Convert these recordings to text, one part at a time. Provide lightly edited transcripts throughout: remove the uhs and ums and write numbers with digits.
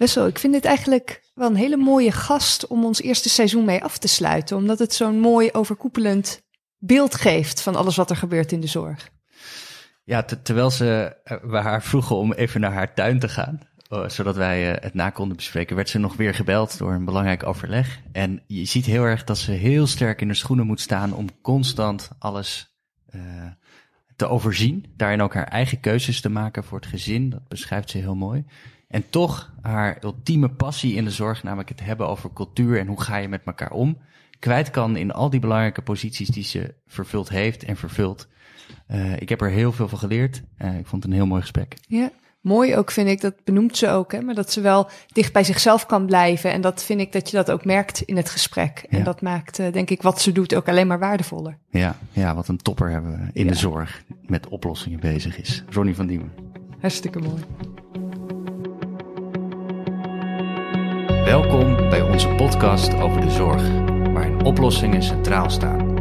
Wessel, ik vind dit eigenlijk wel een hele mooie gast om ons eerste seizoen mee af te sluiten. Omdat het zo'n mooi overkoepelend beeld geeft van alles wat er gebeurt in de zorg. Ja, terwijl we haar vroegen om even naar haar tuin te gaan, zodat wij het na konden bespreken, werd ze nog weer gebeld door een belangrijk overleg. En je ziet heel erg dat ze heel sterk in haar schoenen moet staan om constant alles te overzien. Daarin ook haar eigen keuzes te maken voor het gezin. Dat beschrijft ze heel mooi. En toch haar ultieme passie in de zorg, namelijk het hebben over cultuur en hoe ga je met elkaar om, kwijt kan in al die belangrijke posities die ze vervuld heeft en vervult. Ik heb er heel veel van geleerd. Ik vond het een heel mooi gesprek. Ja, mooi ook vind ik, dat benoemt ze ook, hè, maar dat ze wel dicht bij zichzelf kan blijven. En dat vind ik dat je dat ook merkt in het gesprek. En dat maakt, denk ik, wat ze doet ook alleen maar waardevoller. Ja, wat een topper hebben we in de zorg met oplossingen bezig is. Ronnie van Diemen. Hartstikke mooi. Welkom bij onze podcast over de zorg, waarin oplossingen centraal staan.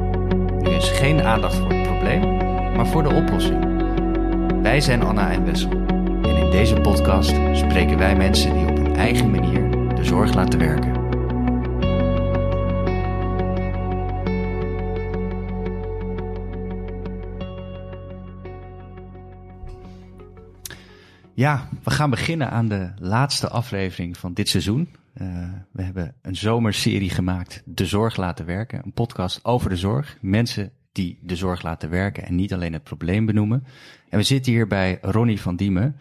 Nu is geen aandacht voor het probleem, maar voor de oplossing. Wij zijn Anna en Wessel. En in deze podcast spreken wij mensen die op hun eigen manier de zorg laten werken. Ja, we gaan beginnen aan de laatste aflevering van dit seizoen. We hebben een zomerserie gemaakt, De Zorg Laten Werken. Een podcast over de zorg. Mensen die de zorg laten werken en niet alleen het probleem benoemen. En we zitten hier bij Ronnie van Diemen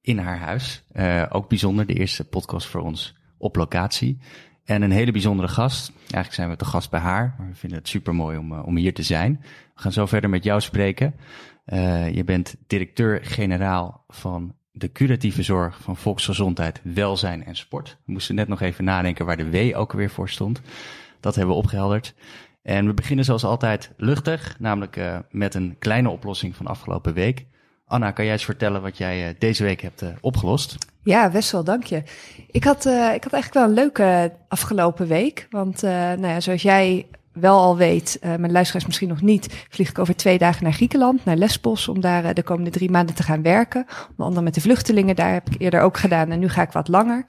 in haar huis. Ook bijzonder, de eerste podcast voor ons op locatie. En een hele bijzondere gast. Eigenlijk zijn we te gast bij haar, maar we vinden het super mooi om hier te zijn. We gaan zo verder met jou spreken. Je bent directeur-generaal van de curatieve zorg van Volksgezondheid, Welzijn en Sport. We moesten net nog even nadenken waar de W ook weer voor stond. Dat hebben we opgehelderd. En we beginnen zoals altijd luchtig, namelijk met een kleine oplossing van afgelopen week. Anna, kan jij eens vertellen wat jij deze week hebt opgelost? Ja, Wessel, dank je. Ik had eigenlijk wel een leuke afgelopen week. Want zoals jij wel al weet, mijn luisteraars misschien nog niet, vlieg ik over 2 dagen naar Griekenland, naar Lesbos, om daar de komende 3 maanden te gaan werken. Onder andere met de vluchtelingen, daar heb ik eerder ook gedaan en nu ga ik wat langer.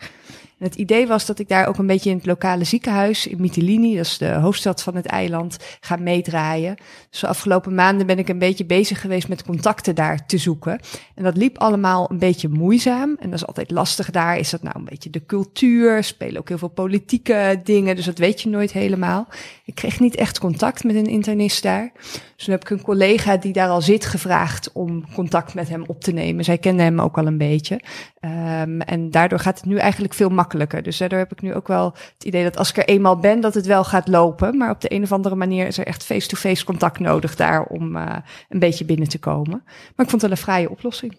En het idee was dat ik daar ook een beetje in het lokale ziekenhuis in Mytilini, dat is de hoofdstad van het eiland, ga meedraaien. Dus de afgelopen maanden ben ik een beetje bezig geweest met contacten daar te zoeken. En dat liep allemaal een beetje moeizaam. En dat is altijd lastig daar. Is dat nou een beetje de cultuur? Spelen ook heel veel politieke dingen, dus dat weet je nooit helemaal. Ik kreeg niet echt contact met een internist daar. Dus toen heb ik een collega die daar al zit gevraagd om contact met hem op te nemen. Zij kende hem ook al een beetje. En daardoor gaat het nu eigenlijk veel makkelijker. Dus daardoor heb ik nu ook wel het idee dat als ik er eenmaal ben, dat het wel gaat lopen. Maar op de een of andere manier is er echt face-to-face contact nodig daar om een beetje binnen te komen. Maar ik vond het wel een fraaie oplossing.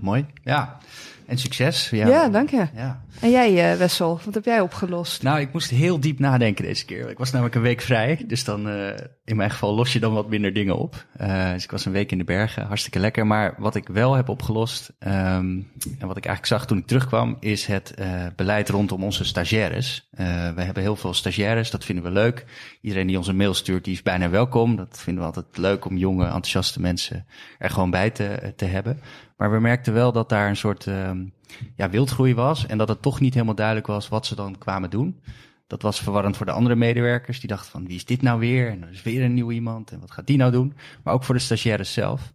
Mooi, ja. En succes. Ja, dank je. Ja. En jij, Wessel, wat heb jij opgelost? Nou, ik moest heel diep nadenken deze keer. Ik was namelijk een week vrij, dus dan in mijn geval los je dan wat minder dingen op. Dus ik was een week in de bergen, hartstikke lekker. Maar wat ik wel heb opgelost en wat ik eigenlijk zag toen ik terugkwam, is het beleid rondom onze stagiaires. Wij hebben heel veel stagiaires, dat vinden we leuk. Iedereen die ons een mail stuurt, die is bijna welkom. Dat vinden we altijd leuk om jonge, enthousiaste mensen er gewoon bij te hebben. Maar we merkten wel dat daar een soort wildgroei was en dat het toch niet helemaal duidelijk was wat ze dan kwamen doen. Dat was verwarrend voor de andere medewerkers. Die dachten van, wie is dit nou weer? En er is weer een nieuw iemand en wat gaat die nou doen? Maar ook voor de stagiaires zelf.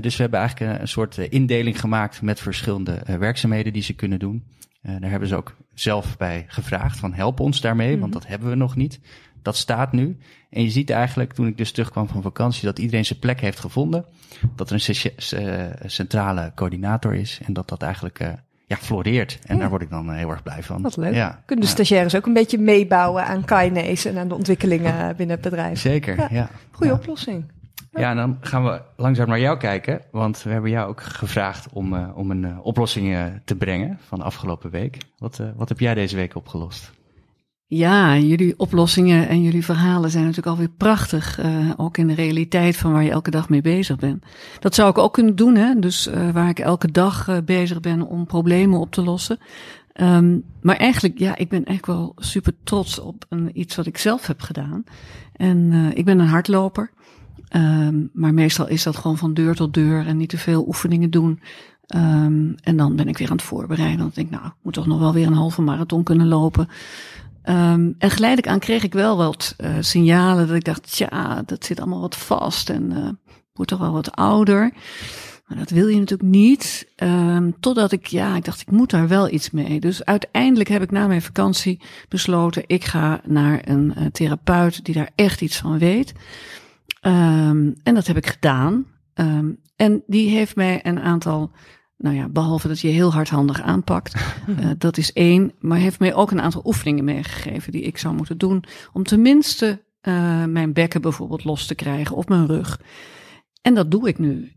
Dus we hebben eigenlijk een soort indeling gemaakt met verschillende werkzaamheden die ze kunnen doen. Daar hebben ze ook zelf bij gevraagd van, help ons daarmee, want dat hebben we nog niet. Dat staat nu. En je ziet eigenlijk, toen ik dus terugkwam van vakantie, dat iedereen zijn plek heeft gevonden. Dat er een centrale coördinator is. En dat eigenlijk floreert. En daar word ik dan heel erg blij van. Wat leuk. Ja. Kunnen de stagiaires ook een beetje meebouwen aan Kainé's en aan de ontwikkelingen binnen het bedrijf. Zeker, ja. Goeie oplossing. Ja, en dan gaan we langzaam naar jou kijken. Want we hebben jou ook gevraagd om een oplossing te brengen van de afgelopen week. Wat heb jij deze week opgelost? Ja, jullie oplossingen en jullie verhalen zijn natuurlijk alweer prachtig. Ook in de realiteit van waar je elke dag mee bezig bent. Dat zou ik ook kunnen doen, hè? Dus waar ik elke dag bezig ben om problemen op te lossen. Maar eigenlijk, ik ben eigenlijk wel super trots op iets wat ik zelf heb gedaan. En ik ben een hardloper. Maar meestal is dat gewoon van deur tot deur en niet te veel oefeningen doen. En dan ben ik weer aan het voorbereiden. Dan denk ik, nou, ik moet toch nog wel weer een halve marathon kunnen lopen. En geleidelijk aan kreeg ik wel wat signalen dat ik dacht, tja, dat zit allemaal wat vast en ik word toch wel wat ouder. Maar dat wil je natuurlijk niet. Totdat ik dacht, ik moet daar wel iets mee. Dus uiteindelijk heb ik na mijn vakantie besloten, ik ga naar een therapeut die daar echt iets van weet. En dat heb ik gedaan. En die heeft mij een aantal, behalve dat je heel hardhandig aanpakt, dat is één, maar heeft mij ook een aantal oefeningen meegegeven die ik zou moeten doen om tenminste mijn bekken bijvoorbeeld los te krijgen of mijn rug. En dat doe ik nu.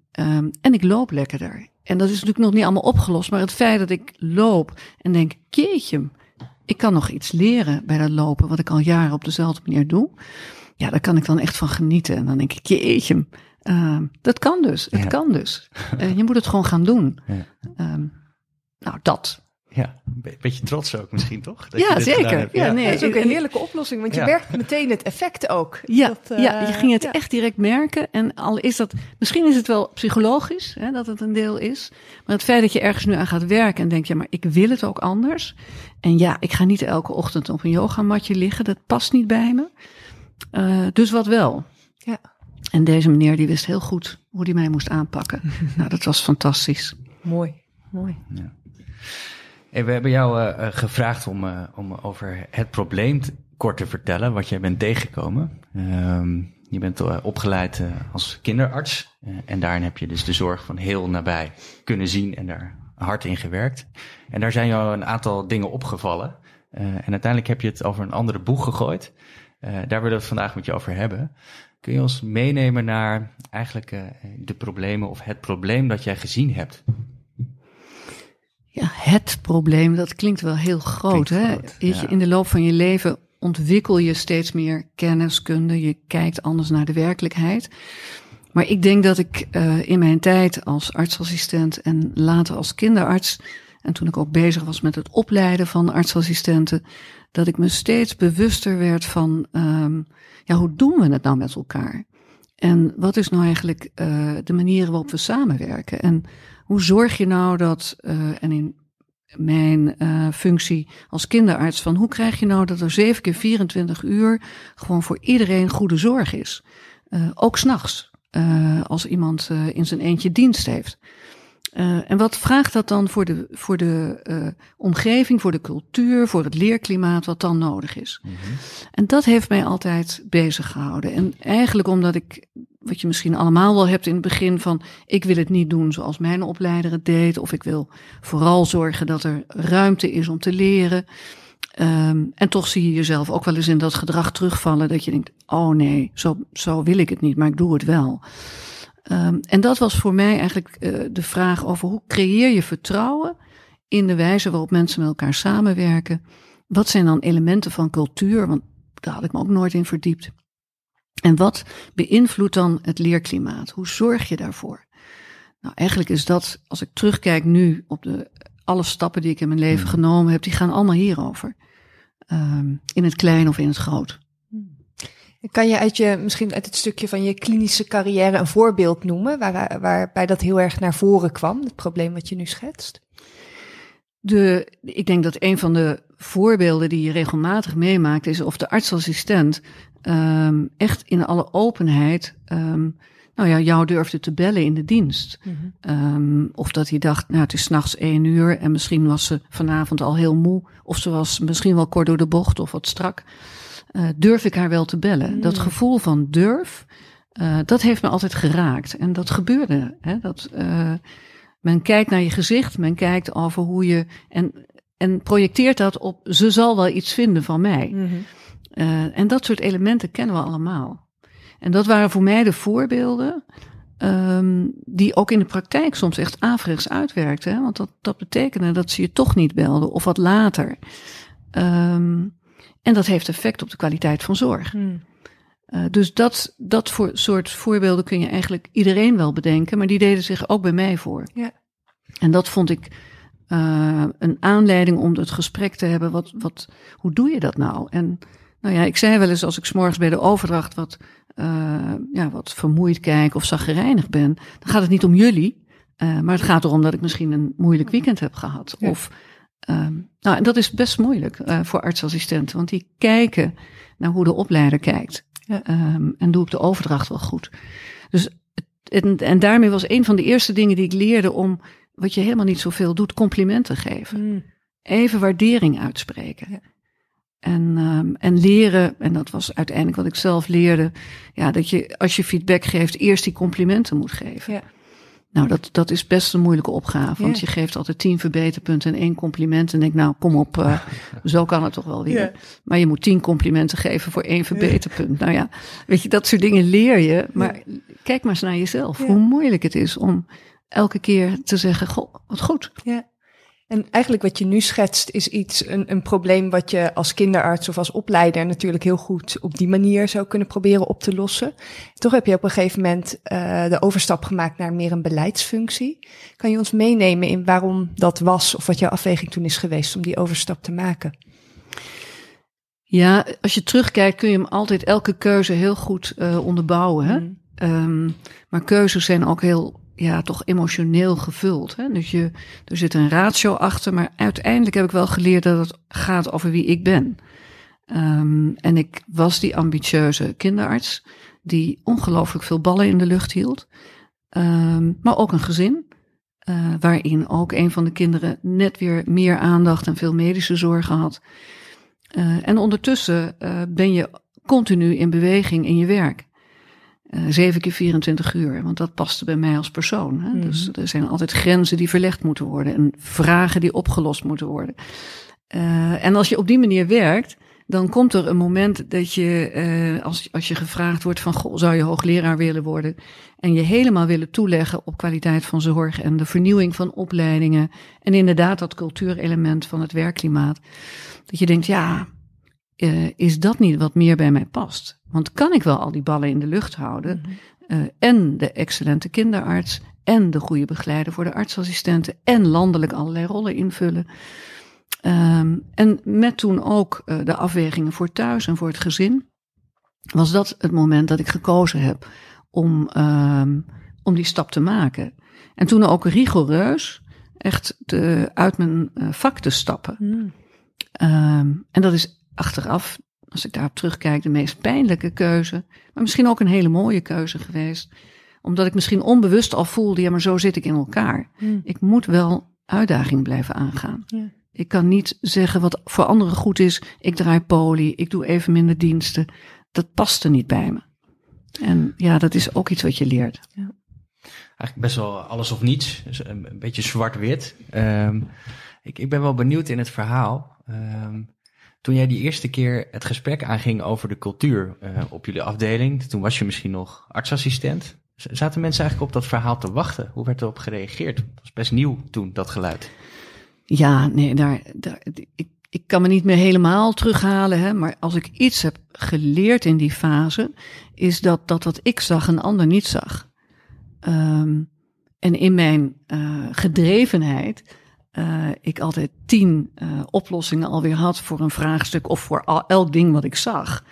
En ik loop lekkerder. En dat is natuurlijk nog niet allemaal opgelost, maar het feit dat ik loop en denk, jeetje, ik kan nog iets leren bij dat lopen, wat ik al jaren op dezelfde manier doe. Ja, daar kan ik dan echt van genieten. En dan denk ik, jeetje, dat kan dus. Het kan dus. Je moet het gewoon gaan doen. Ja. Dat. Ja, een beetje trots ook misschien, toch? Dat je dit zeker. Gedaan hebt. Ja, nee, dat is ook een heerlijke oplossing, want je merkt meteen het effect ook. Ja, je ging het echt direct merken. En al is dat, misschien is het wel psychologisch, hè, dat het een deel is. Maar het feit dat je ergens nu aan gaat werken en denkt, ja, maar ik wil het ook anders. En ja, ik ga niet elke ochtend op een yogamatje liggen, dat past niet bij me. Dus wat wel? Ja. En deze meneer die wist heel goed hoe hij mij moest aanpakken. Nou, dat was fantastisch. Mooi. Ja. Hey, we hebben jou gevraagd om over het probleem kort te vertellen wat jij bent tegengekomen. Je bent opgeleid als kinderarts en daarin heb je dus de zorg van heel nabij kunnen zien en daar hard in gewerkt. En daar zijn jou een aantal dingen opgevallen en uiteindelijk heb je het over een andere boeg gegooid. Daar willen we het vandaag met je over hebben. Kun je ons meenemen naar eigenlijk de problemen of het probleem dat jij gezien hebt? Ja, het probleem, dat klinkt wel heel groot. Hè? Ja. In de loop van je leven ontwikkel je steeds meer kenniskunde. Je kijkt anders naar de werkelijkheid. Maar ik denk dat ik in mijn tijd als artsassistent en later als kinderarts, en toen ik ook bezig was met het opleiden van artsassistenten, dat ik me steeds bewuster werd van, hoe doen we het nou met elkaar? En wat is nou eigenlijk de manier waarop we samenwerken? En hoe zorg je nou dat, en in mijn functie als kinderarts, van hoe krijg je nou dat er 7 keer 24 uur gewoon voor iedereen goede zorg is? Ook 's nachts, als iemand in zijn eentje dienst heeft. En wat vraagt dat dan voor de omgeving, voor de cultuur, voor het leerklimaat, wat dan nodig is? Mm-hmm. En dat heeft mij altijd bezig gehouden. En eigenlijk omdat ik, wat je misschien allemaal wel hebt in het begin van, ik wil het niet doen zoals mijn opleider het deed, of ik wil vooral zorgen dat er ruimte is om te leren. En toch zie je jezelf ook wel eens in dat gedrag terugvallen, dat je denkt, oh nee, zo wil ik het niet, maar ik doe het wel. En dat was voor mij eigenlijk de vraag over hoe creëer je vertrouwen in de wijze waarop mensen met elkaar samenwerken. Wat zijn dan elementen van cultuur? Want daar had ik me ook nooit in verdiept. En wat beïnvloedt dan het leerklimaat? Hoe zorg je daarvoor? Nou, eigenlijk is dat, als ik terugkijk nu op alle stappen die ik in mijn leven genomen heb, die gaan allemaal hierover. In het klein of in het groot. Kan je misschien uit het stukje van je klinische carrière een voorbeeld noemen waarbij dat heel erg naar voren kwam, het probleem wat je nu schetst? Ik denk dat een van de voorbeelden die je regelmatig meemaakt is of de artsassistent echt in alle openheid jou durfde te bellen in de dienst. Mm-hmm. Of dat hij dacht, nou, het is 's nachts 1 uur en misschien was ze vanavond al heel moe of ze was misschien wel kort door de bocht of wat strak. Durf ik haar wel te bellen? Mm. Dat gevoel van durf, dat heeft me altijd geraakt. En dat gebeurde. Hè? Men kijkt naar je gezicht, men kijkt over hoe je, en projecteert dat op, ze zal wel iets vinden van mij. Mm-hmm. En dat soort elementen kennen we allemaal. En dat waren voor mij de voorbeelden die ook in de praktijk soms echt averechts uitwerkten. Hè? Want dat betekende dat ze je toch niet belden of wat later. En dat heeft effect op de kwaliteit van zorg. Hmm. Dus dat soort voorbeelden kun je eigenlijk iedereen wel bedenken, maar die deden zich ook bij mij voor. Ja. En dat vond ik een aanleiding om het gesprek te hebben. Hoe doe je dat nou? En ik zei wel eens, als ik 's morgens bij de overdracht wat vermoeid kijk of chagrijnig ben, dan gaat het niet om jullie. Maar het gaat erom dat ik misschien een moeilijk weekend heb gehad. Ja. Of, nou, en dat is best moeilijk voor artsassistenten. Want die kijken naar hoe de opleider kijkt. Ja. En doe ik de overdracht wel goed. Dus, en daarmee was een van de eerste dingen die ik leerde om, wat je helemaal niet zoveel doet, complimenten geven. Mm. Even waardering uitspreken. Ja. En leren, en dat was uiteindelijk wat ik zelf leerde, ja, dat je als je feedback geeft, eerst die complimenten moet geven. Ja. Nou, dat is best een moeilijke opgave, want ja, je geeft altijd 10 verbeterpunten en 1 compliment en denk, nou, kom op, zo kan het toch wel weer. Ja. Maar je moet 10 complimenten geven voor 1 verbeterpunt. Ja. Nou ja, weet je, dat soort dingen leer je, maar ja, kijk maar eens naar jezelf, ja, hoe moeilijk het is om elke keer te zeggen, goh, wat goed. Ja. En eigenlijk wat je nu schetst is een probleem wat je als kinderarts of als opleider natuurlijk heel goed op die manier zou kunnen proberen op te lossen. Toch heb je op een gegeven moment de overstap gemaakt naar meer een beleidsfunctie. Kan je ons meenemen in waarom dat was of wat jouw afweging toen is geweest om die overstap te maken? Ja, als je terugkijkt kun je hem altijd elke keuze heel goed onderbouwen. Hè? Maar keuzes zijn ook heel, ja, toch emotioneel gevuld. Hè? Dus er zit een ratio achter, maar uiteindelijk heb ik wel geleerd dat het gaat over wie ik ben. En ik was die ambitieuze kinderarts die ongelooflijk veel ballen in de lucht hield. Maar ook een gezin, waarin ook een van de kinderen net weer meer aandacht en veel medische zorgen had. En ondertussen ben je continu in beweging in je werk. 7 keer 24 uur, want dat paste bij mij als persoon. Hè? Mm. Dus er zijn altijd grenzen die verlegd moeten worden en vragen die opgelost moeten worden. En als je op die manier werkt, dan komt er een moment dat je, als je gevraagd wordt van, goh, zou je hoogleraar willen worden? En je helemaal willen toeleggen op kwaliteit van zorg en de vernieuwing van opleidingen. En inderdaad dat cultuurelement van het werkklimaat. Dat je denkt, ja, is dat niet wat meer bij mij past? Want kan ik wel al die ballen in de lucht houden? Mm-hmm. En de excellente kinderarts en de goede begeleider voor de artsassistenten en landelijk allerlei rollen invullen. En met toen ook de afwegingen voor thuis en voor het gezin, was dat het moment dat ik gekozen heb om die stap te maken. En toen ook rigoureus echt uit mijn vak te stappen. Mm. En dat is achteraf, als ik daarop terugkijk, de meest pijnlijke keuze. Maar misschien ook een hele mooie keuze geweest. Omdat ik misschien onbewust al voelde, ja, maar zo zit ik in elkaar. Mm. Ik moet wel uitdaging blijven aangaan. Ja. Ik kan niet zeggen wat voor anderen goed is. Ik draai poly, ik doe even minder diensten. Dat past er niet bij me. En ja, dat is ook iets wat je leert. Ja. Eigenlijk best wel alles of niets. Dus een beetje zwart-wit. Ik ben wel benieuwd in het verhaal. Toen jij die eerste keer het gesprek aanging over de cultuur op jullie afdeling, toen was je misschien nog artsassistent. Zaten mensen eigenlijk op dat verhaal te wachten? Hoe werd erop gereageerd? Dat was best nieuw toen, dat geluid. Ja, nee, ik kan me niet meer helemaal terughalen. Hè, maar als ik iets heb geleerd in die fase, is dat wat ik zag een ander niet zag. En in mijn gedrevenheid, ik altijd 10 oplossingen alweer had voor een vraagstuk of voor elk ding wat ik zag.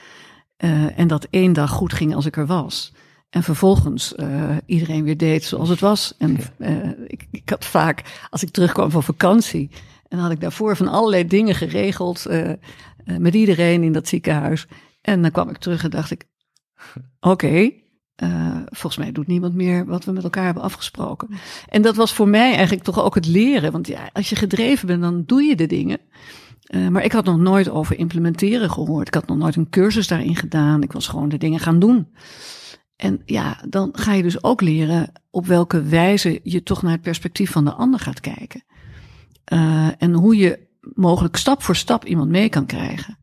En dat 1 dag goed ging als ik er was. En vervolgens iedereen weer deed zoals het was. En ik had vaak, als ik terugkwam van vakantie, en had ik daarvoor van allerlei dingen geregeld met iedereen in dat ziekenhuis. En dan kwam ik terug en dacht ik, oké. Volgens mij doet niemand meer wat we met elkaar hebben afgesproken. En dat was voor mij eigenlijk toch ook het leren. Want ja, als je gedreven bent, dan doe je de dingen. Maar ik had nog nooit over implementeren gehoord. Ik had nog nooit een cursus daarin gedaan. Ik was gewoon de dingen gaan doen. En ja, dan ga je dus ook leren op welke wijze je toch naar het perspectief van de ander gaat kijken. En hoe je mogelijk stap voor stap iemand mee kan krijgen.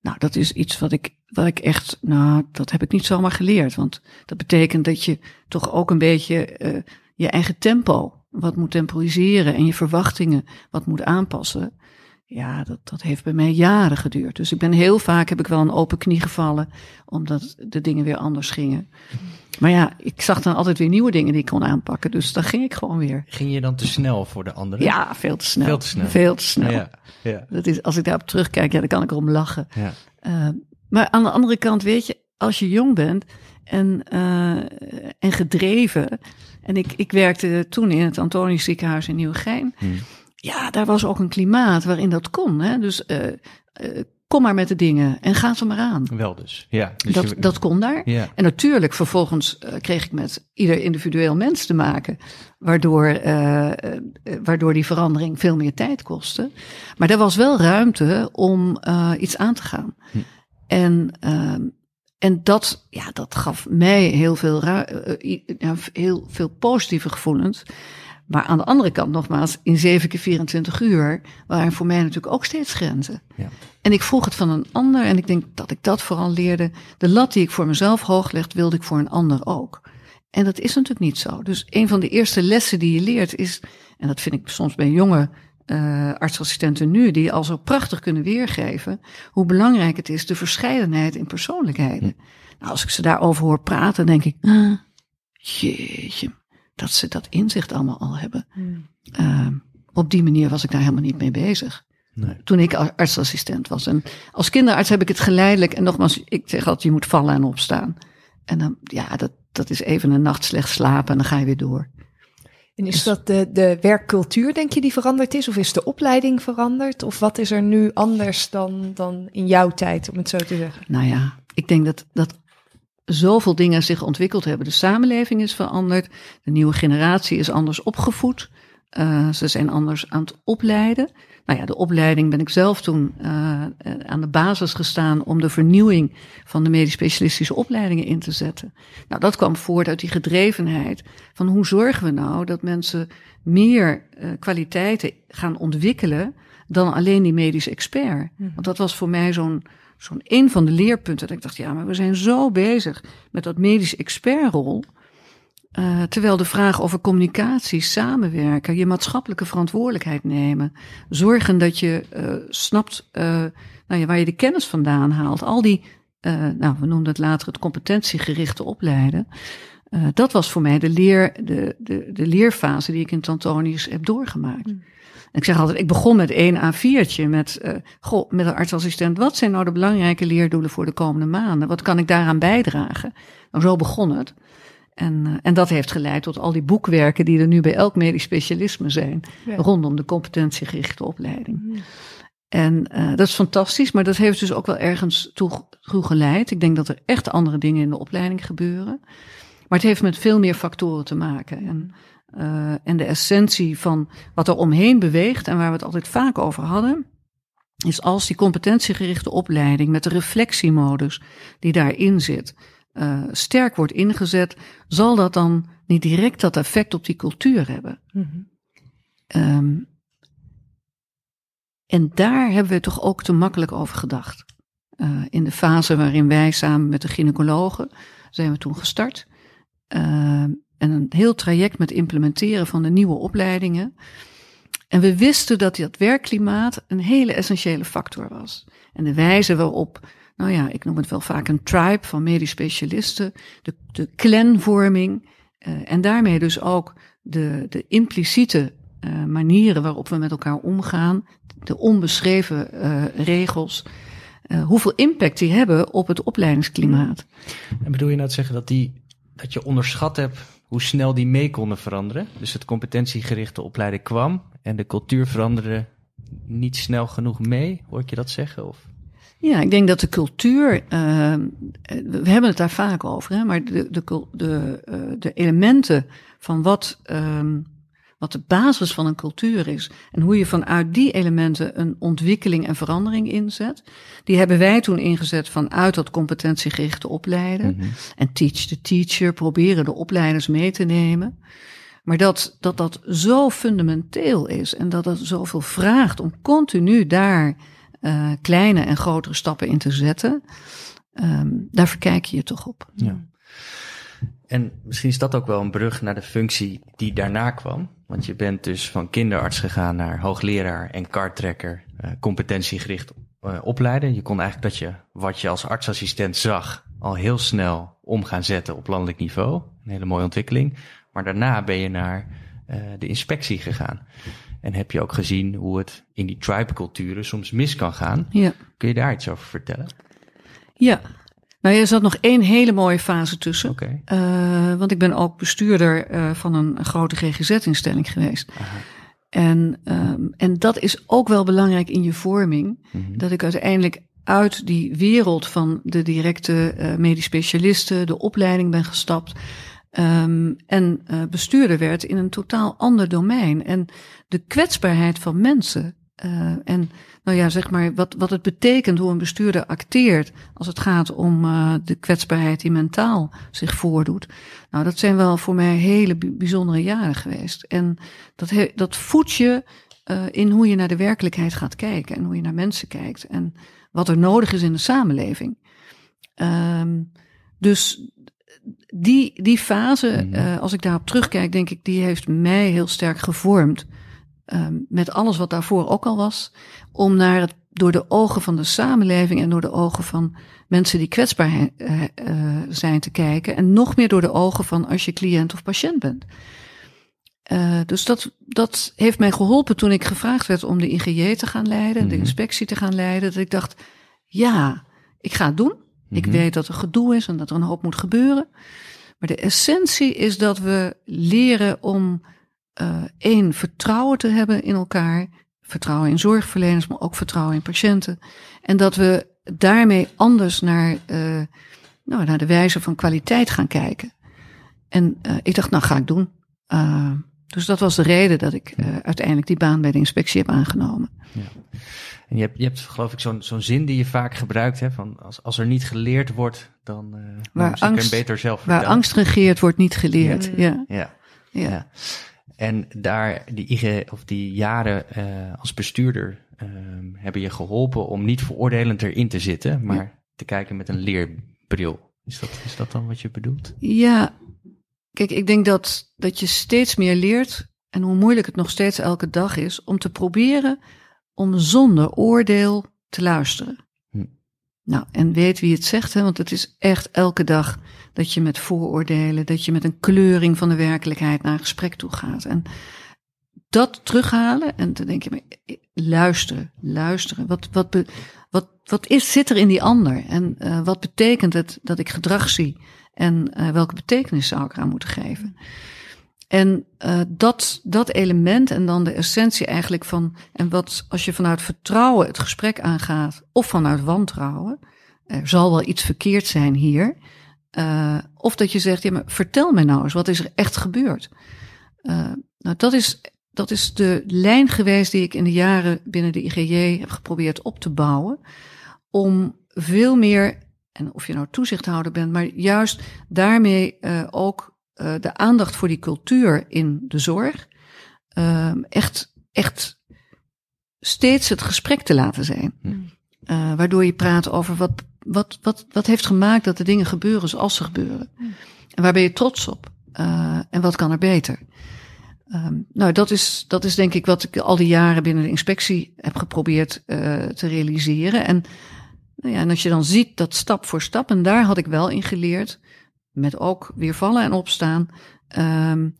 Nou, dat is iets wat ik echt, nou, dat heb ik niet zomaar geleerd. Want dat betekent dat je toch ook een beetje je eigen tempo wat moet temporiseren en je verwachtingen wat moet aanpassen. Ja, dat heeft bij mij jaren geduurd. Dus ik ben heel vaak, heb ik wel een open knie gevallen, omdat de dingen weer anders gingen. Maar ja, ik zag dan altijd weer nieuwe dingen die ik kon aanpakken. Dus dan ging ik gewoon weer. Ging je dan te snel voor de anderen? Ja, veel te snel. Veel te snel. Veel te snel. Ja, ja. Dat is, als ik daarop terugkijk, ja, dan kan ik erom lachen. Ja. Maar aan de andere kant, weet je, als je jong bent en gedreven, En ik werkte toen in het Antonius Ziekenhuis in Nieuwegein. Hmm. Ja, daar was ook een klimaat waarin dat kon. Hè? Dus kom maar met de dingen en ga ze maar aan. Wel dus, ja. Dus dat kon daar. Ja. En natuurlijk, vervolgens kreeg ik met ieder individueel mens te maken. Waardoor die verandering veel meer tijd kostte. Maar er was wel ruimte om iets aan te gaan. Hm. En dat, ja, dat gaf mij heel veel positieve gevoelens. Maar aan de andere kant nogmaals, in 7 keer 24 uur... waren voor mij natuurlijk ook steeds grenzen. Ja. En ik vroeg het van een ander en ik denk dat ik dat vooral leerde. De lat die ik voor mezelf hoog leg, wilde ik voor een ander ook. En dat is natuurlijk niet zo. Dus een van de eerste lessen die je leert is... en dat vind ik soms bij jonge artsassistenten nu... die al zo prachtig kunnen weergeven... hoe belangrijk het is, de verscheidenheid in persoonlijkheden. Ja. Nou, als ik ze daarover hoor praten, denk ik... jeetje... dat ze dat inzicht allemaal al hebben. Hmm. Op die manier was ik daar helemaal niet mee bezig. Nee. Toen ik artsassistent was. En als kinderarts heb ik het geleidelijk... en nogmaals, ik zeg altijd, je moet vallen en opstaan. En dan, ja, dat is even een nacht slecht slapen... en dan ga je weer door. En is dat de werkcultuur, denk je, die veranderd is? Of is de opleiding veranderd? Of wat is er nu anders dan in jouw tijd, om het zo te zeggen? Nou ja, ik denk dat zoveel dingen zich ontwikkeld hebben. De samenleving is veranderd. De nieuwe generatie is anders opgevoed. Ze zijn anders aan het opleiden. Nou ja, de opleiding ben ik zelf toen aan de basis gestaan... om de vernieuwing van de medisch specialistische opleidingen in te zetten. Nou, dat kwam voort uit die gedrevenheid van hoe zorgen we nou... dat mensen meer kwaliteiten gaan ontwikkelen dan alleen die medisch expert. Want dat was voor mij zo'n een van de leerpunten. Dat ik dacht, ja, maar we zijn zo bezig met dat medisch expertrol. Terwijl de vraag over communicatie, samenwerken, je maatschappelijke verantwoordelijkheid nemen. Zorgen dat je snapt waar je de kennis vandaan haalt. Al die, we noemden het later het competentiegerichte opleiden. Dat was voor mij de leerfase die ik in het Antonius heb doorgemaakt. Mm. Ik zeg altijd, ik begon met 1 A4'tje met een artsassistent. Wat zijn nou de belangrijke leerdoelen voor de komende maanden? Wat kan ik daaraan bijdragen? Nou, zo begon het. En dat heeft geleid tot al die boekwerken die er nu bij elk medisch specialisme zijn. Ja. Rondom de competentiegerichte opleiding. Ja. En dat is fantastisch, maar dat heeft dus ook wel ergens toe geleid. Ik denk dat er echt andere dingen in de opleiding gebeuren. Maar het heeft met veel meer factoren te maken. En de essentie van wat er omheen beweegt en waar we het altijd vaak over hadden, is als die competentiegerichte opleiding met de reflectiemodus die daarin zit, sterk wordt ingezet, zal dat dan niet direct dat effect op die cultuur hebben. Mm-hmm. En daar hebben we toch ook te makkelijk over gedacht. In de fase waarin wij samen met de gynaecologen zijn we toen gestart. En een heel traject met implementeren van de nieuwe opleidingen. En we wisten dat dat werkklimaat een hele essentiële factor was. En de wijze waarop, ik noem het wel vaak een tribe van medisch specialisten. De clanvorming. En daarmee dus ook de impliciete manieren waarop we met elkaar omgaan. De onbeschreven regels. Hoeveel impact die hebben op het opleidingsklimaat. En bedoel je nou te zeggen dat je onderschat hebt hoe snel die mee konden veranderen? Dus het competentiegerichte opleiden kwam en de cultuur veranderde niet snel genoeg mee. Hoor ik je dat zeggen? Of? Ja, ik denk dat de cultuur... we hebben het daar vaak over, hè, maar de elementen van wat de basis van een cultuur is en hoe je vanuit die elementen een ontwikkeling en verandering inzet, die hebben wij toen ingezet vanuit dat competentiegerichte opleiden. Mm-hmm. En teach the teacher, proberen de opleiders mee te nemen. Maar dat zo fundamenteel is en dat zoveel vraagt om continu daar kleine en grotere stappen in te zetten, daar verkijk je toch op. Ja. En misschien is dat ook wel een brug naar de functie die daarna kwam. Want je bent dus van kinderarts gegaan naar hoogleraar en karttrekker, competentiegericht opleiden. Je kon eigenlijk wat je als artsassistent zag al heel snel om gaan zetten op landelijk niveau. Een hele mooie ontwikkeling. Maar daarna ben je naar de inspectie gegaan. En heb je ook gezien hoe het in die tribe-culturen soms mis kan gaan. Ja. Kun je daar iets over vertellen? Ja. Nou, er zat nog één hele mooie fase tussen. Okay. Want ik ben ook bestuurder van een grote GGZ-instelling geweest. Aha. En dat is ook wel belangrijk in je vorming. Mm-hmm. Dat ik uiteindelijk uit die wereld van de directe medisch specialisten, de opleiding ben gestapt. En bestuurder werd in een totaal ander domein. En de kwetsbaarheid van mensen. En nou ja, zeg maar wat het betekent hoe een bestuurder acteert als het gaat om de kwetsbaarheid die mentaal zich voordoet. Nou, dat zijn wel voor mij hele bijzondere jaren geweest. En dat voedt je in hoe je naar de werkelijkheid gaat kijken en hoe je naar mensen kijkt en wat er nodig is in de samenleving. Dus die fase, als ik daarop terugkijk, denk ik, die heeft mij heel sterk gevormd. Met alles wat daarvoor ook al was, om naar het door de ogen van de samenleving en door de ogen van mensen die kwetsbaar zijn te kijken. En nog meer door de ogen van als je cliënt of patiënt bent. Dus dat heeft mij geholpen toen ik gevraagd werd om de IGJ te gaan leiden, de inspectie te gaan leiden. Dat ik dacht, ja, ik ga het doen. Mm-hmm. Ik weet dat er gedoe is en dat er een hoop moet gebeuren. Maar de essentie is dat we leren om één, vertrouwen te hebben in elkaar, vertrouwen in zorgverleners, maar ook vertrouwen in patiënten. En dat we daarmee anders naar de wijze van kwaliteit gaan kijken. En ik dacht, nou ga ik doen. Dus dat was de reden dat ik uiteindelijk die baan bij de inspectie heb aangenomen. Ja. En je hebt geloof ik zo'n zin die je vaak gebruikt, hè, van als er niet geleerd wordt, dan beter zelf. Waar angst regeert, wordt niet geleerd. Ja. En daar die jaren als bestuurder hebben je geholpen om niet veroordelend erin te zitten, maar te kijken met een leerbril. Is dat dan wat je bedoelt? Ja, kijk, ik denk dat je steeds meer leert, en hoe moeilijk het nog steeds elke dag is, om te proberen om zonder oordeel te luisteren. Nou, en weet wie het zegt, hè? Want het is echt elke dag dat je met vooroordelen, dat je met een kleuring van de werkelijkheid naar een gesprek toe gaat. En dat terughalen en dan denk je, maar, luisteren. Wat zit er in die ander? En wat betekent het dat ik gedrag zie? En welke betekenis zou ik eraan moeten geven? En dat element en dan de essentie eigenlijk van, en wat als je vanuit vertrouwen het gesprek aangaat, of vanuit wantrouwen, er zal wel iets verkeerd zijn hier. Of dat je zegt, ja maar vertel mij nou eens, wat is er echt gebeurd? Nou, dat is de lijn geweest die ik in de jaren binnen de IGJ heb geprobeerd op te bouwen, om veel meer, en of je nou toezichthouder bent, maar juist daarmee ook de aandacht voor die cultuur in de zorg, echt steeds het gesprek te laten zijn. Waardoor je praat over wat heeft gemaakt dat de dingen gebeuren zoals ze gebeuren. En waar ben je trots op? En wat kan er beter? Nou, dat is denk ik wat ik al die jaren binnen de inspectie heb geprobeerd te realiseren. En, nou ja, en als je dan ziet dat stap voor stap, en daar had ik wel in geleerd, met ook weer vallen en opstaan,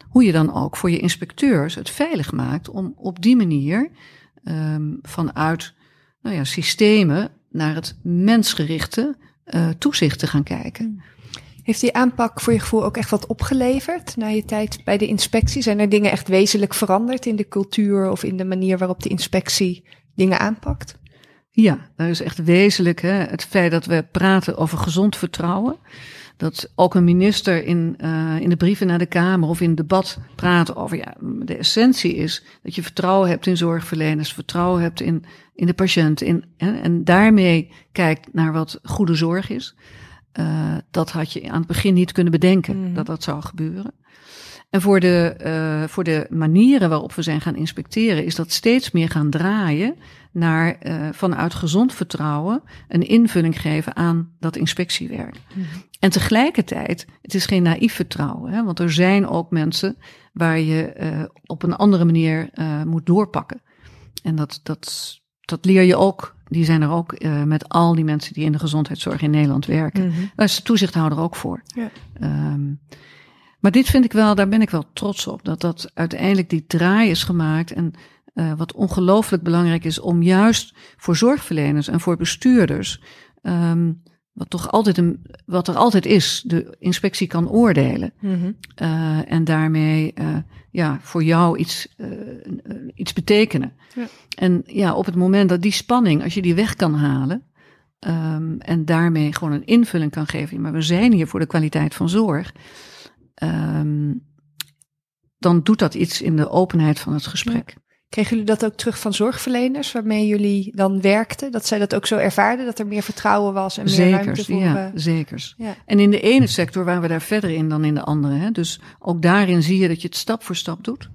hoe je dan ook voor je inspecteurs het veilig maakt om op die manier vanuit systemen naar het mensgerichte toezicht te gaan kijken. Heeft die aanpak voor je gevoel ook echt wat opgeleverd na je tijd bij de inspectie? Zijn er dingen echt wezenlijk veranderd in de cultuur of in de manier waarop de inspectie dingen aanpakt? Ja, dat is echt wezenlijk, hè? Het feit dat we praten over gezond vertrouwen. Dat ook een minister in de brieven naar de Kamer of in het debat praat over, ja, de essentie is dat je vertrouwen hebt in zorgverleners, vertrouwen hebt in de patiënt. En daarmee kijkt naar wat goede zorg is. Dat had je aan het begin niet kunnen bedenken, dat zou gebeuren. En voor de manieren waarop we zijn gaan inspecteren, is dat steeds meer gaan draaien naar vanuit gezond vertrouwen een invulling geven aan dat inspectiewerk. En tegelijkertijd, het is geen naïef vertrouwen, hè, want er zijn ook mensen waar je op een andere manier moet doorpakken. En dat leer je ook. Die zijn er ook met al die mensen die in de gezondheidszorg in Nederland werken. Daar is de toezichthouder ook voor. Ja. Maar dit vind ik wel, daar ben ik wel trots op. Dat uiteindelijk die draai is gemaakt. En wat ongelooflijk belangrijk is om juist voor zorgverleners en voor bestuurders wat er altijd is, de inspectie kan oordelen. Mm-hmm. En daarmee voor jou iets betekenen. Ja. En ja, op het moment dat die spanning, als je die weg kan halen, en daarmee gewoon een invulling kan geven, maar we zijn hier voor de kwaliteit van zorg, dan doet dat iets in de openheid van het gesprek. Ja. Kregen jullie dat ook terug van zorgverleners waarmee jullie dan werkten? Dat zij dat ook zo ervaarden, dat er meer vertrouwen was en meer ruimte voor... Zekers. Ja. En in de ene sector waren we daar verder in dan in de andere. Hè? Dus ook daarin zie je dat je het stap voor stap doet.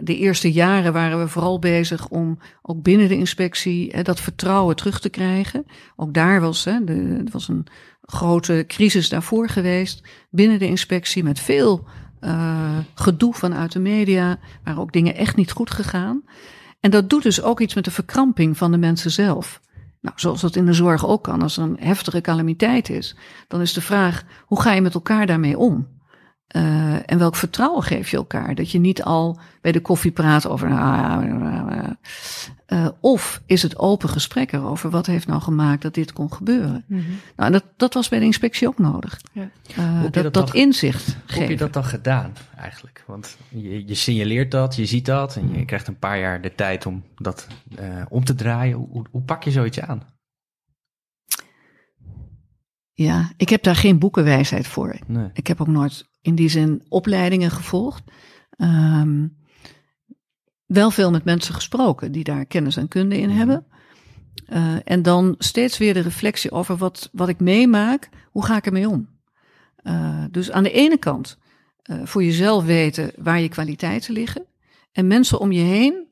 De eerste jaren waren we vooral bezig om ook binnen de inspectie dat vertrouwen terug te krijgen. Ook daar was een grote crisis daarvoor geweest. Binnen de inspectie met veel gedoe vanuit de media, waren ook dingen echt niet goed gegaan. En dat doet dus ook iets met de verkramping van de mensen zelf. Nou, zoals dat in de zorg ook kan, als er een heftige calamiteit is, dan is de vraag, hoe ga je met elkaar daarmee om? En welk vertrouwen geef je elkaar? Dat je niet al bij de koffie praat over... of is het open gesprek erover, wat heeft nou gemaakt dat dit kon gebeuren? Mm-hmm. Nou, dat was bij de inspectie ook nodig. Ja. Dat inzicht geven. Hoe heb je dat dan gedaan eigenlijk? Want je signaleert dat, je ziet dat en je krijgt een paar jaar de tijd om dat om te draaien. Hoe pak je zoiets aan? Ja, ik heb daar geen boekenwijsheid voor. Nee. Ik heb ook nooit in die zin opleidingen gevolgd. Wel veel met mensen gesproken die daar kennis en kunde in hebben. En dan steeds weer de reflectie over wat ik meemaak, hoe ga ik ermee om? Dus aan de ene kant voor jezelf weten waar je kwaliteiten liggen. En mensen om je heen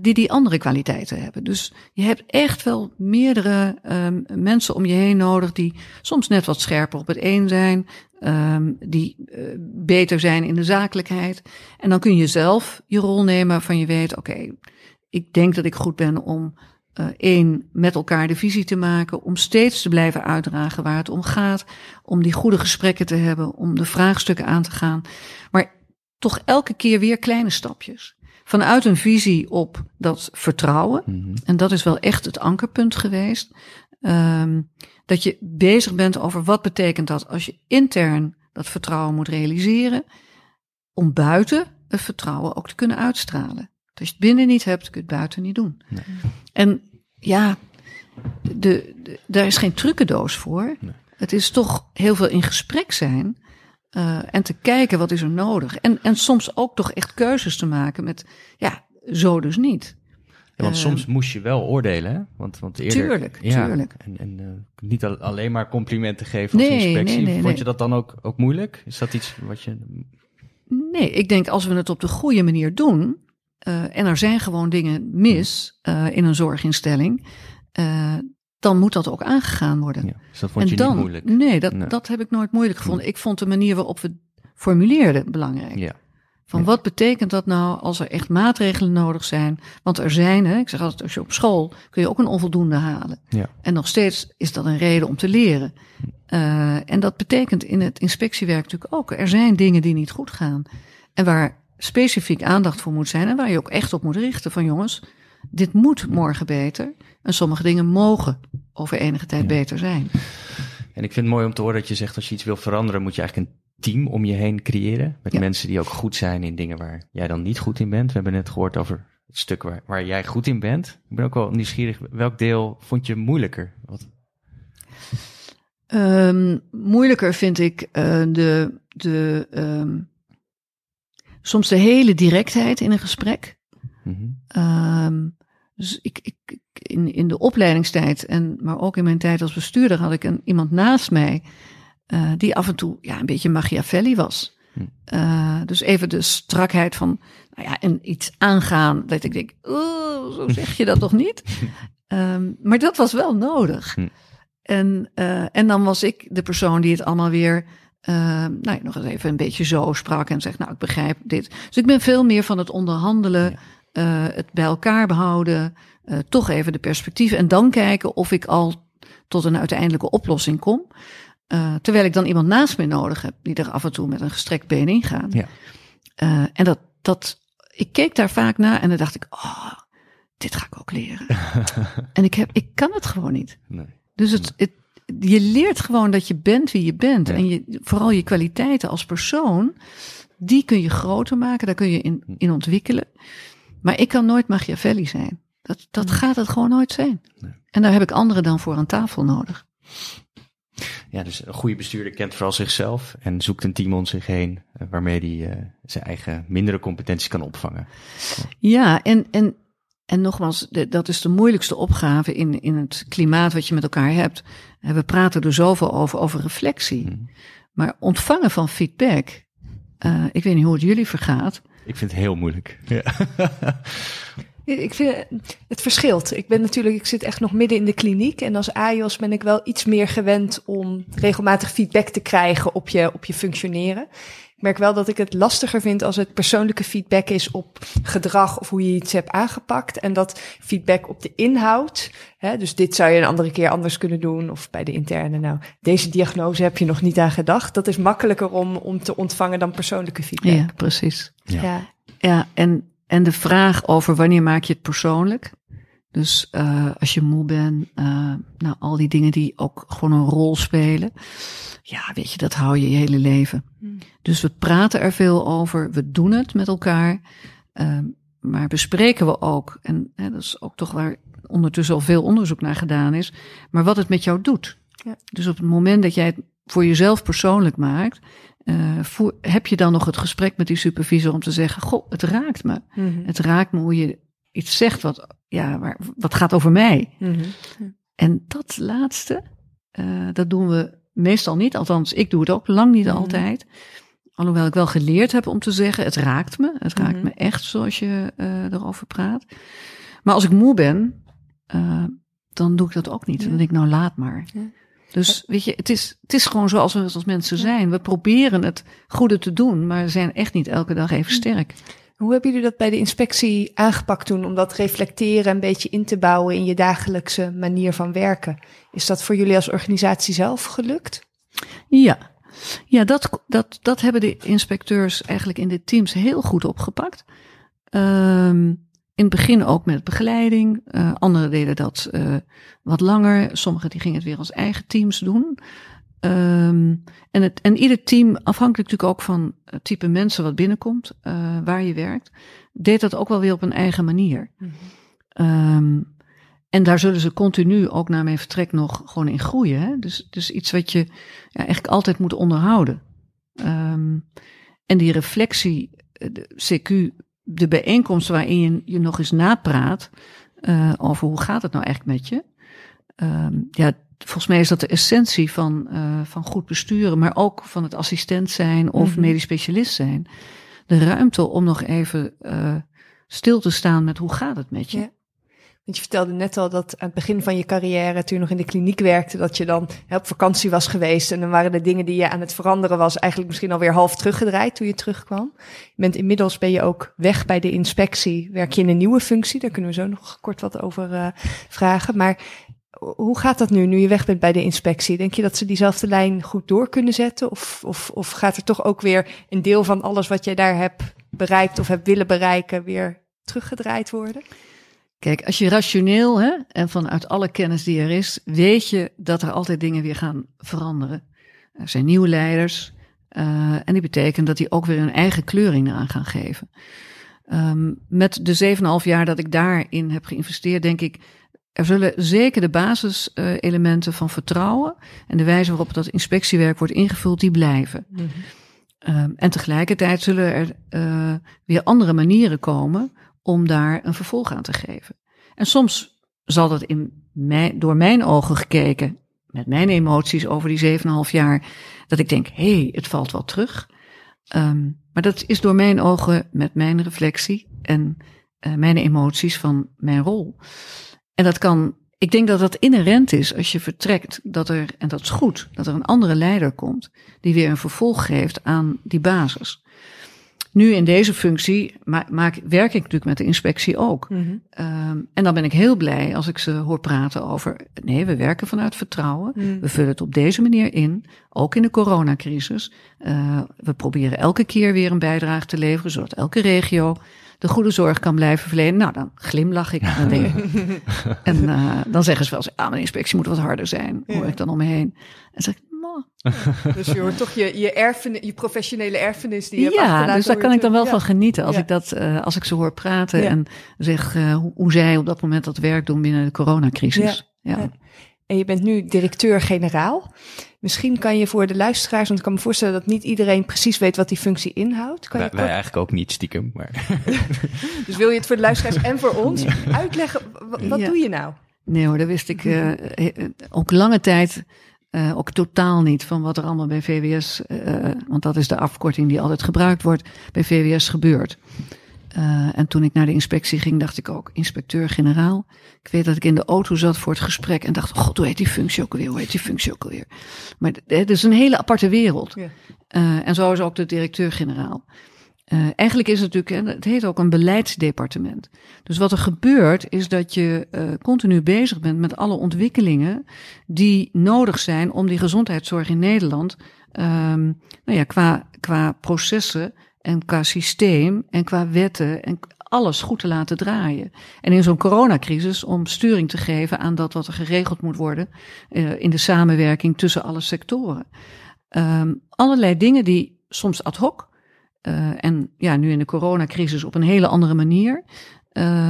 die andere kwaliteiten hebben. Dus je hebt echt wel meerdere mensen om je heen nodig die soms net wat scherper op het een zijn, die beter zijn in de zakelijkheid. En dan kun je zelf je rol nemen waarvan je weet, oké, ik denk dat ik goed ben om met elkaar de visie te maken, om steeds te blijven uitdragen waar het om gaat, om die goede gesprekken te hebben, om de vraagstukken aan te gaan. Maar toch elke keer weer kleine stapjes. Vanuit een visie op dat vertrouwen. Mm-hmm. En dat is wel echt het ankerpunt geweest. Dat je bezig bent over wat betekent dat als je intern dat vertrouwen moet realiseren. Om buiten het vertrouwen ook te kunnen uitstralen. Als je het binnen niet hebt, kun je het buiten niet doen. Nee. En ja, daar is geen trucendoos voor. Nee. Het is toch heel veel in gesprek zijn. En te kijken wat is er nodig. En soms ook toch echt keuzes te maken met, zo dus niet. Ja, want soms moest je wel oordelen, hè? Want eerder, tuurlijk. En niet alleen maar complimenten geven als inspectie. Vond je dat dan ook moeilijk? Is dat iets wat je... Nee, ik denk als we het op de goede manier doen... en er zijn gewoon dingen mis in een zorginstelling... dan moet dat ook aangegaan worden. Ja, dus dat vond je niet moeilijk? Nee, dat heb ik nooit moeilijk gevonden. Ik vond de manier waarop we formuleerden belangrijk. Ja. Van wat betekent dat nou als er echt maatregelen nodig zijn? Want er zijn, ik zeg altijd, als je op school kun je ook een onvoldoende halen. Ja. En nog steeds is dat een reden om te leren. En dat betekent in het inspectiewerk natuurlijk ook. Er zijn dingen die niet goed gaan. En waar specifiek aandacht voor moet zijn. En waar je ook echt op moet richten van jongens... Dit moet morgen beter. En sommige dingen mogen over enige tijd beter zijn. En ik vind het mooi om te horen dat je zegt... als je iets wil veranderen, moet je eigenlijk een team om je heen creëren. Met mensen die ook goed zijn in dingen waar jij dan niet goed in bent. We hebben net gehoord over het stuk waar jij goed in bent. Ik ben ook wel nieuwsgierig. Welk deel vond je moeilijker? Moeilijker vind ik soms de hele directheid in een gesprek. Mm-hmm. Dus ik in de opleidingstijd, maar ook in mijn tijd als bestuurder, had ik iemand naast mij die af en toe een beetje Machiavelli was. Dus even de strakheid van en iets aangaan, dat ik denk, zo zeg je dat toch niet? Maar dat was wel nodig. En dan was ik de persoon die het allemaal weer... nog eens even een beetje zo sprak en zegt, ik begrijp dit. Dus ik ben veel meer van het onderhandelen... het bij elkaar behouden, toch even de perspectieven... en dan kijken of ik al tot een uiteindelijke oplossing kom. Terwijl ik dan iemand naast me nodig heb... die er af en toe met een gestrekt been in gaat. Ja. En ik keek daar vaak naar en dan dacht ik... dit ga ik ook leren. En ik kan het gewoon niet. Nee. Dus het Je leert gewoon dat je bent wie je bent. Ja. En vooral je kwaliteiten als persoon, die kun je groter maken. Daar kun je in ontwikkelen. Maar ik kan nooit Machiavelli zijn. Dat gaat het gewoon nooit zijn. Nee. En daar heb ik anderen dan voor aan tafel nodig. Ja, dus een goede bestuurder kent vooral zichzelf en zoekt een team om zich heen waarmee hij zijn eigen mindere competenties kan opvangen. Ja, en nogmaals, dat is de moeilijkste opgave in het klimaat wat je met elkaar hebt. En we praten er zoveel over reflectie. Mm. Maar ontvangen van feedback, ik weet niet hoe het jullie vergaat. Ik vind het heel moeilijk. Ja. Ik vind, het verschilt. Ik zit echt nog midden in de kliniek. En als AIOS ben ik wel iets meer gewend om regelmatig feedback te krijgen op je functioneren. Ik merk wel dat ik het lastiger vind als het persoonlijke feedback is op gedrag of hoe je iets hebt aangepakt. En dat feedback op de inhoud, hè, dus dit zou je een andere keer anders kunnen doen. Of bij de interne, nou, deze diagnose heb je nog niet aan gedacht. Dat is makkelijker om te ontvangen dan persoonlijke feedback. Ja, precies. Ja en de vraag over wanneer maak je het persoonlijk. Dus als je moe bent, nou, al die dingen die ook gewoon een rol spelen. Ja, weet je, dat hou je hele leven. Mm. Dus we praten er veel over, we doen het met elkaar. Maar bespreken we ook, en dat is ook toch waar ondertussen al veel onderzoek naar gedaan is, maar wat het met jou doet. Ja. Dus op het moment dat jij het voor jezelf persoonlijk maakt, heb je dan nog het gesprek met die supervisor om te zeggen, goh, het raakt me. Mm-hmm. Het raakt me hoe je iets zegt wat gaat over mij. Mm-hmm. En dat laatste, dat doen we meestal niet. Althans, ik doe het ook lang niet altijd. Alhoewel ik wel geleerd heb om te zeggen, het raakt me. Het raakt me echt, zoals je erover praat. Maar als ik moe ben, dan doe ik dat ook niet. Ja. Dan denk ik, nou laat maar. Ja. Dus weet je, het is gewoon zoals we als mensen zijn. We proberen het goede te doen, maar we zijn echt niet elke dag even sterk. Hoe hebben jullie dat bij de inspectie aangepakt toen? Om dat reflecteren een beetje in te bouwen in je dagelijkse manier van werken. Is dat voor jullie als organisatie zelf gelukt? Ja, dat hebben de inspecteurs eigenlijk in de teams heel goed opgepakt. In het begin ook met begeleiding. Anderen deden dat wat langer. Sommigen die gingen het weer als eigen teams doen. En ieder team, afhankelijk natuurlijk ook van het type mensen wat binnenkomt, waar je werkt, deed dat ook wel weer op een eigen manier. Mm-hmm. En daar zullen ze continu ook na mijn vertrek nog gewoon in groeien. Hè? Dus iets wat je eigenlijk altijd moet onderhouden. En die reflectie, de CQ, de bijeenkomst waarin je nog eens napraat over hoe gaat het nou echt met je. Volgens mij is dat de essentie van goed besturen, maar ook van het assistent zijn of medisch specialist zijn. De ruimte om nog even stil te staan met hoe gaat het met je. Ja. Want je vertelde net al dat aan het begin van je carrière, toen je nog in de kliniek werkte, dat je dan op vakantie was geweest. En dan waren de dingen die je aan het veranderen was eigenlijk misschien alweer half teruggedraaid toen je terugkwam. Inmiddels ben je ook weg bij de inspectie. Werk je in een nieuwe functie? Daar kunnen we zo nog kort wat over vragen. Maar hoe gaat dat nu je weg bent bij de inspectie? Denk je dat ze diezelfde lijn goed door kunnen zetten? Of gaat er toch ook weer een deel van alles wat jij daar hebt bereikt of hebt willen bereiken weer teruggedraaid worden? Kijk, als je rationeel en vanuit alle kennis die er is, weet je dat er altijd dingen weer gaan veranderen. Er zijn nieuwe leiders en die betekent dat die ook weer hun eigen kleuring aan gaan geven. Met de 7,5 jaar dat ik daarin heb geïnvesteerd, denk ik, er zullen zeker de basiselementen van vertrouwen en de wijze waarop dat inspectiewerk wordt ingevuld, die blijven. Mm-hmm. En tegelijkertijd zullen er weer andere manieren komen om daar een vervolg aan te geven. En soms zal dat door mijn ogen gekeken, met mijn emoties over die 7,5 jaar, dat ik denk, het valt wel terug. Maar dat is door mijn ogen, met mijn reflectie en mijn emoties van mijn rol. En ik denk dat dat inherent is als je vertrekt, en dat is goed, dat er een andere leider komt die weer een vervolg geeft aan die basis. Nu in deze functie werk ik natuurlijk met de inspectie ook. Mm-hmm. En dan ben ik heel blij als ik ze hoor praten over, nee, we werken vanuit vertrouwen. Mm. We vullen het op deze manier in, ook in de coronacrisis. We proberen elke keer weer een bijdrage te leveren, zodat elke regio de goede zorg kan blijven verlenen. Nou, dan glimlach ik. Ja. Dan zeggen ze wel eens, mijn inspectie moet wat harder zijn. Hoor ik dan om me heen. En zeg ik, Dus je hoort toch je professionele erfenis die je hebt achterlaten. Ja, dus daar kan ik dan wel van genieten. Als ik als ik ze hoor praten en zeg hoe zij op dat moment dat werk doen binnen de coronacrisis. Ja. Ja. En je bent nu directeur-generaal. Misschien kan je voor de luisteraars, want ik kan me voorstellen dat niet iedereen precies weet wat die functie inhoudt. Kan je wij eigenlijk ook niet, stiekem. Maar. Dus wil je het voor de luisteraars en voor ons uitleggen, wat doe je nou? Nee hoor, dat wist ik ook lange tijd ook totaal niet van wat er allemaal bij VWS, want dat is de afkorting die altijd gebruikt wordt, bij VWS gebeurt. En toen ik naar de inspectie ging, dacht ik ook, inspecteur-generaal. Ik weet dat ik in de auto zat voor het gesprek en dacht, god, hoe heet die functie ook alweer? Maar het is een hele aparte wereld. Ja. En zo is ook de directeur-generaal. Eigenlijk is het natuurlijk, het heet ook een beleidsdepartement. Dus wat er gebeurt is dat je continu bezig bent met alle ontwikkelingen die nodig zijn om die gezondheidszorg in Nederland qua processen en qua systeem en qua wetten en alles goed te laten draaien. En in zo'n coronacrisis om sturing te geven aan dat wat er geregeld moet worden in de samenwerking tussen alle sectoren. Allerlei dingen die soms ad hoc en nu in de coronacrisis op een hele andere manier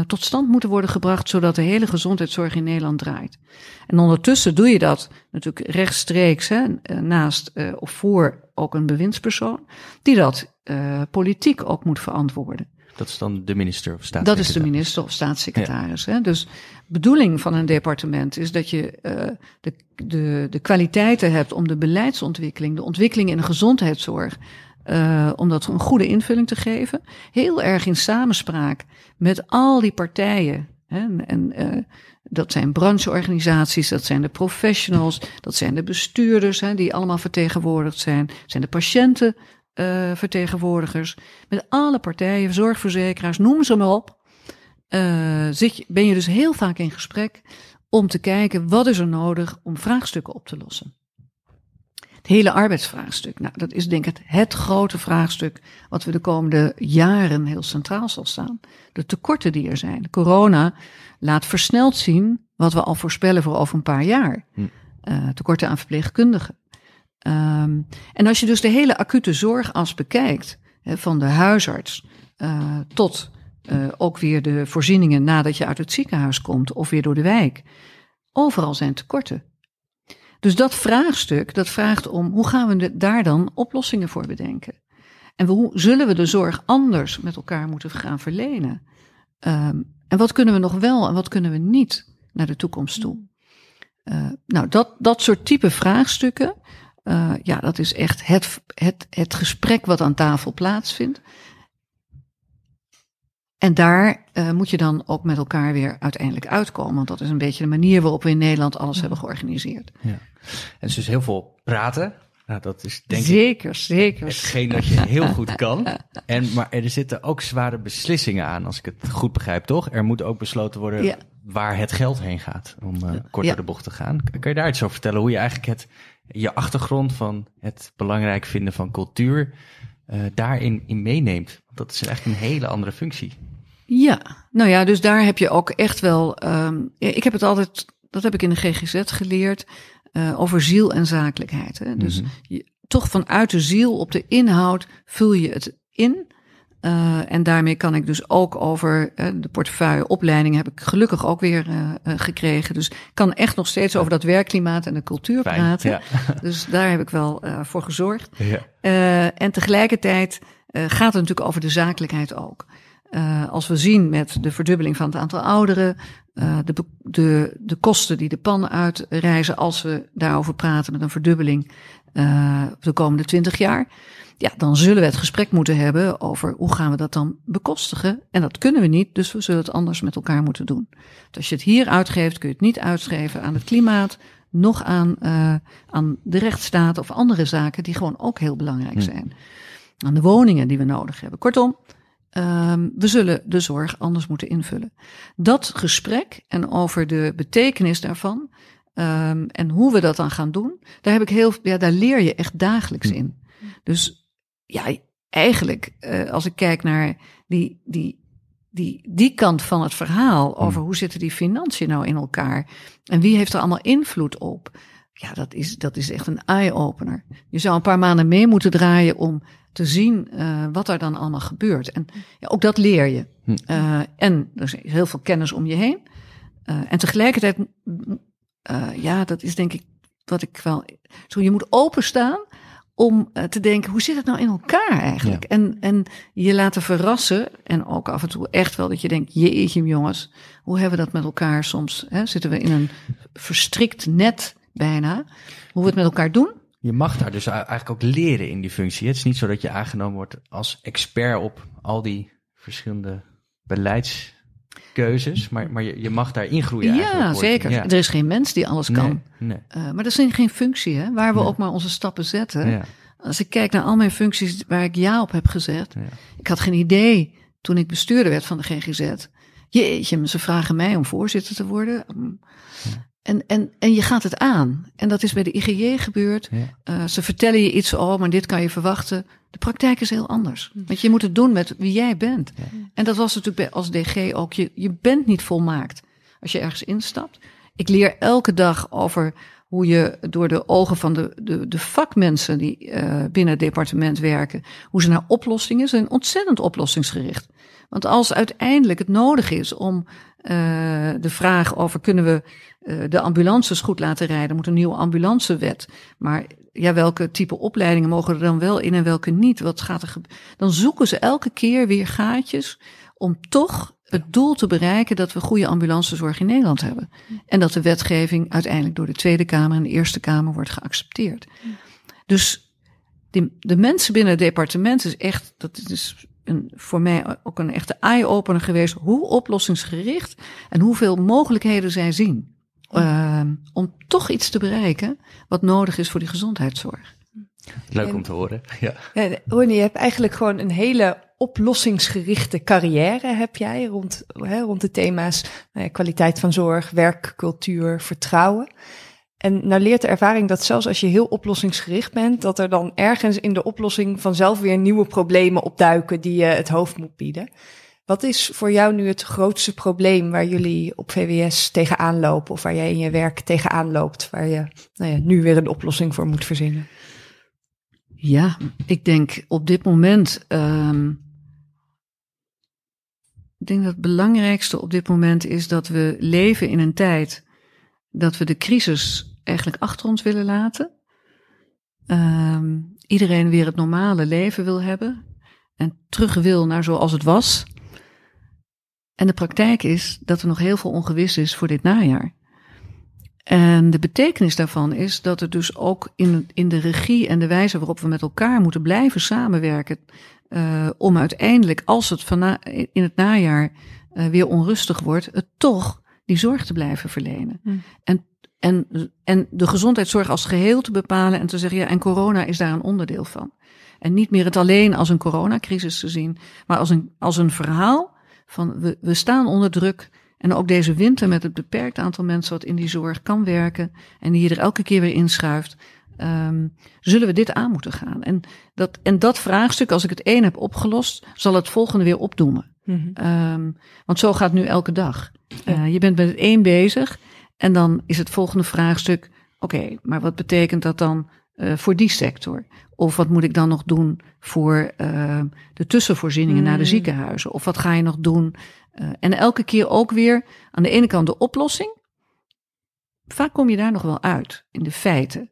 tot stand moeten worden gebracht, zodat de hele gezondheidszorg in Nederland draait. En ondertussen doe je dat natuurlijk rechtstreeks naast of voor ook een bewindspersoon die dat politiek ook moet verantwoorden. Dat is dan de minister of staatssecretaris? Dat is de minister of staatssecretaris. Ja. Hè? Dus bedoeling van een departement is dat je de kwaliteiten hebt om de beleidsontwikkeling, de ontwikkeling in de gezondheidszorg, om dat een goede invulling te geven. Heel erg in samenspraak met al die partijen. Hè? En dat zijn brancheorganisaties, dat zijn de professionals, dat zijn de bestuurders die allemaal vertegenwoordigd zijn. Dat zijn de patiënten. Vertegenwoordigers, met alle partijen, zorgverzekeraars, noem ze maar op. Ben je dus heel vaak in gesprek om te kijken wat is er nodig om vraagstukken op te lossen. Het hele arbeidsvraagstuk, dat is denk ik het grote vraagstuk wat we de komende jaren heel centraal zal staan. De tekorten die er zijn. Corona laat versneld zien wat we al voorspellen voor over een paar jaar. Tekorten aan verpleegkundigen. En als je dus de hele acute zorgas bekijkt, van de huisarts tot ook weer de voorzieningen nadat je uit het ziekenhuis komt of weer door de wijk. Overal zijn tekorten. Dus dat vraagstuk, dat vraagt om hoe gaan we daar dan oplossingen voor bedenken? En hoe zullen we de zorg anders met elkaar moeten gaan verlenen? En wat kunnen we nog wel en wat kunnen we niet naar de toekomst toe? Dat soort type vraagstukken. Dat is echt het gesprek wat aan tafel plaatsvindt. En daar moet je dan ook met elkaar weer uiteindelijk uitkomen. Want dat is een beetje de manier waarop we in Nederland alles hebben georganiseerd. Ja. En het is dus heel veel praten. Nou, dat is denk ik zeker. Hetgeen dat je heel goed kan. Maar er zitten ook zware beslissingen aan, als ik het goed begrijp, toch? Er moet ook besloten worden waar het geld heen gaat, om kort door de bocht te gaan. Kun je daar iets over vertellen? Hoe je eigenlijk je achtergrond van het belangrijk vinden van cultuur daarin meeneemt? Want dat is eigenlijk een hele andere functie. Ja, dus daar heb je ook echt wel... ik heb het altijd, dat heb ik in de GGZ geleerd, over ziel en zakelijkheid. Hè? Dus toch vanuit de ziel op de inhoud vul je het in. En daarmee kan ik dus ook over de portefeuille opleidingen heb ik gelukkig ook weer gekregen. Dus ik kan echt nog steeds over dat werkklimaat en de cultuur praten. Ja. Dus daar heb ik wel voor gezorgd. Ja. En tegelijkertijd gaat het natuurlijk over de zakelijkheid ook. Als we zien met de verdubbeling van het aantal ouderen, de kosten die de pan uitreizen als we daarover praten met een verdubbeling de komende 20 jaar... dan zullen we het gesprek moeten hebben over hoe gaan we dat dan bekostigen. En dat kunnen we niet, dus we zullen het anders met elkaar moeten doen. Want als je het hier uitgeeft, kun je het niet uitgeven aan het klimaat, nog aan de rechtsstaat of andere zaken die gewoon ook heel belangrijk zijn. Aan de woningen die we nodig hebben. Kortom, we zullen de zorg anders moeten invullen. Dat gesprek en over de betekenis daarvan en hoe we dat dan gaan doen, daar leer je echt dagelijks in. Dus eigenlijk, als ik kijk naar die die kant van het verhaal over hoe zitten die financiën nou in elkaar en wie heeft er allemaal invloed op. Ja, dat is echt een eye-opener. Je zou een paar maanden mee moeten draaien om te zien wat er dan allemaal gebeurt. En ja, ook dat leer je. En er is heel veel kennis om je heen. En tegelijkertijd, dat is denk ik wat ik wel... Zo, je moet openstaan om te denken, hoe zit het nou in elkaar eigenlijk? Ja. En je laten verrassen. En ook af en toe echt wel dat je denkt, jeetje jongens, hoe hebben we dat met elkaar soms? Hè? Zitten we in een verstrikt net... bijna, hoe we het met elkaar doen. Je mag daar dus eigenlijk ook leren in die functie. Het is niet zo dat je aangenomen wordt als expert op al die verschillende beleidskeuzes, maar je mag daar ingroeien. Ja, zeker. Ja. Er is geen mens die alles kan. Nee. Maar dat is geen functie, hè, waar we ook maar onze stappen zetten. Ja. Als ik kijk naar al mijn functies waar ik ja op heb gezegd, ik had geen idee toen ik bestuurder werd van de GGZ. Jeetje, ze vragen mij om voorzitter te worden. Ja. En je gaat het aan. En dat is bij de IGJ gebeurd. Ja. Ze vertellen je iets, maar dit kan je verwachten. De praktijk is heel anders. Want je moet het doen met wie jij bent. Ja. En dat was natuurlijk als DG ook. Je bent niet volmaakt als je ergens instapt. Ik leer elke dag over hoe je door de ogen van de vakmensen die binnen het departement werken, hoe ze naar oplossingen zijn, ontzettend oplossingsgericht. Want als uiteindelijk het nodig is om de vraag over kunnen we de ambulances goed laten rijden, moet een nieuwe ambulancewet. Maar ja, welke type opleidingen mogen er dan wel in en welke niet? Wat gaat er dan zoeken ze elke keer weer gaatjes om toch het doel te bereiken dat we goede ambulancezorg in Nederland hebben. En dat de wetgeving uiteindelijk door de Tweede Kamer en de Eerste Kamer wordt geaccepteerd. Dus de mensen binnen het departement is echt, dat is voor mij ook een echte eye-opener geweest, hoe oplossingsgericht en hoeveel mogelijkheden zij zien. Om toch iets te bereiken wat nodig is voor die gezondheidszorg. Leuk om te horen. Ja. Ronnie, je hebt eigenlijk gewoon een hele oplossingsgerichte carrière heb jij rond de thema's kwaliteit van zorg, werk, cultuur, vertrouwen. En nou leert de ervaring dat zelfs als je heel oplossingsgericht bent, dat er dan ergens in de oplossing vanzelf weer nieuwe problemen opduiken die je het hoofd moet bieden. Wat is voor jou nu het grootste probleem waar jullie op VWS tegenaan lopen of waar jij in je werk tegenaan loopt, waar je nu weer een oplossing voor moet verzinnen? Ja, ik denk op dit moment, ik denk dat het belangrijkste op dit moment is dat we leven in een tijd dat we de crisis eigenlijk achter ons willen laten. Iedereen weer het normale leven wil hebben en terug wil naar zoals het was. En de praktijk is dat er nog heel veel ongewis is voor dit najaar. En de betekenis daarvan is dat er dus ook in de regie en de wijze waarop we met elkaar moeten blijven samenwerken, om uiteindelijk, als het in het najaar weer onrustig wordt, het toch die zorg te blijven verlenen. En de gezondheidszorg als geheel te bepalen en te zeggen, ja, en corona is daar een onderdeel van. En niet meer het alleen als een coronacrisis te zien, maar als een verhaal van we staan onder druk. En ook deze winter met het beperkt aantal mensen wat in die zorg kan werken en die je er elke keer weer inschuift, zullen we dit aan moeten gaan. En dat vraagstuk, als ik het één heb opgelost, zal het volgende weer opdoemen. Want zo gaat nu elke dag. Je bent met het één bezig en dan is het volgende vraagstuk, oké, maar wat betekent dat dan voor die sector? Of wat moet ik dan nog doen voor de tussenvoorzieningen naar de ziekenhuizen? Of wat ga je nog doen? En elke keer ook weer aan de ene kant de oplossing. Vaak kom je daar nog wel uit, in de feiten.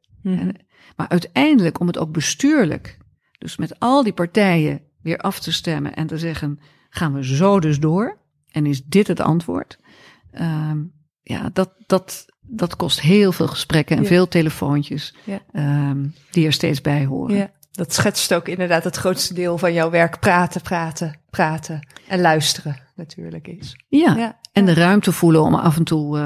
Maar uiteindelijk, om het ook bestuurlijk, dus met al die partijen weer af te stemmen en te zeggen, gaan we zo dus door? En is dit het antwoord? Dat kost heel veel gesprekken en veel telefoontjes die er steeds bij horen. Ja. Dat schetst ook inderdaad het grootste deel van jouw werk. Praten en luisteren natuurlijk is. Ja. En de ruimte voelen om af en toe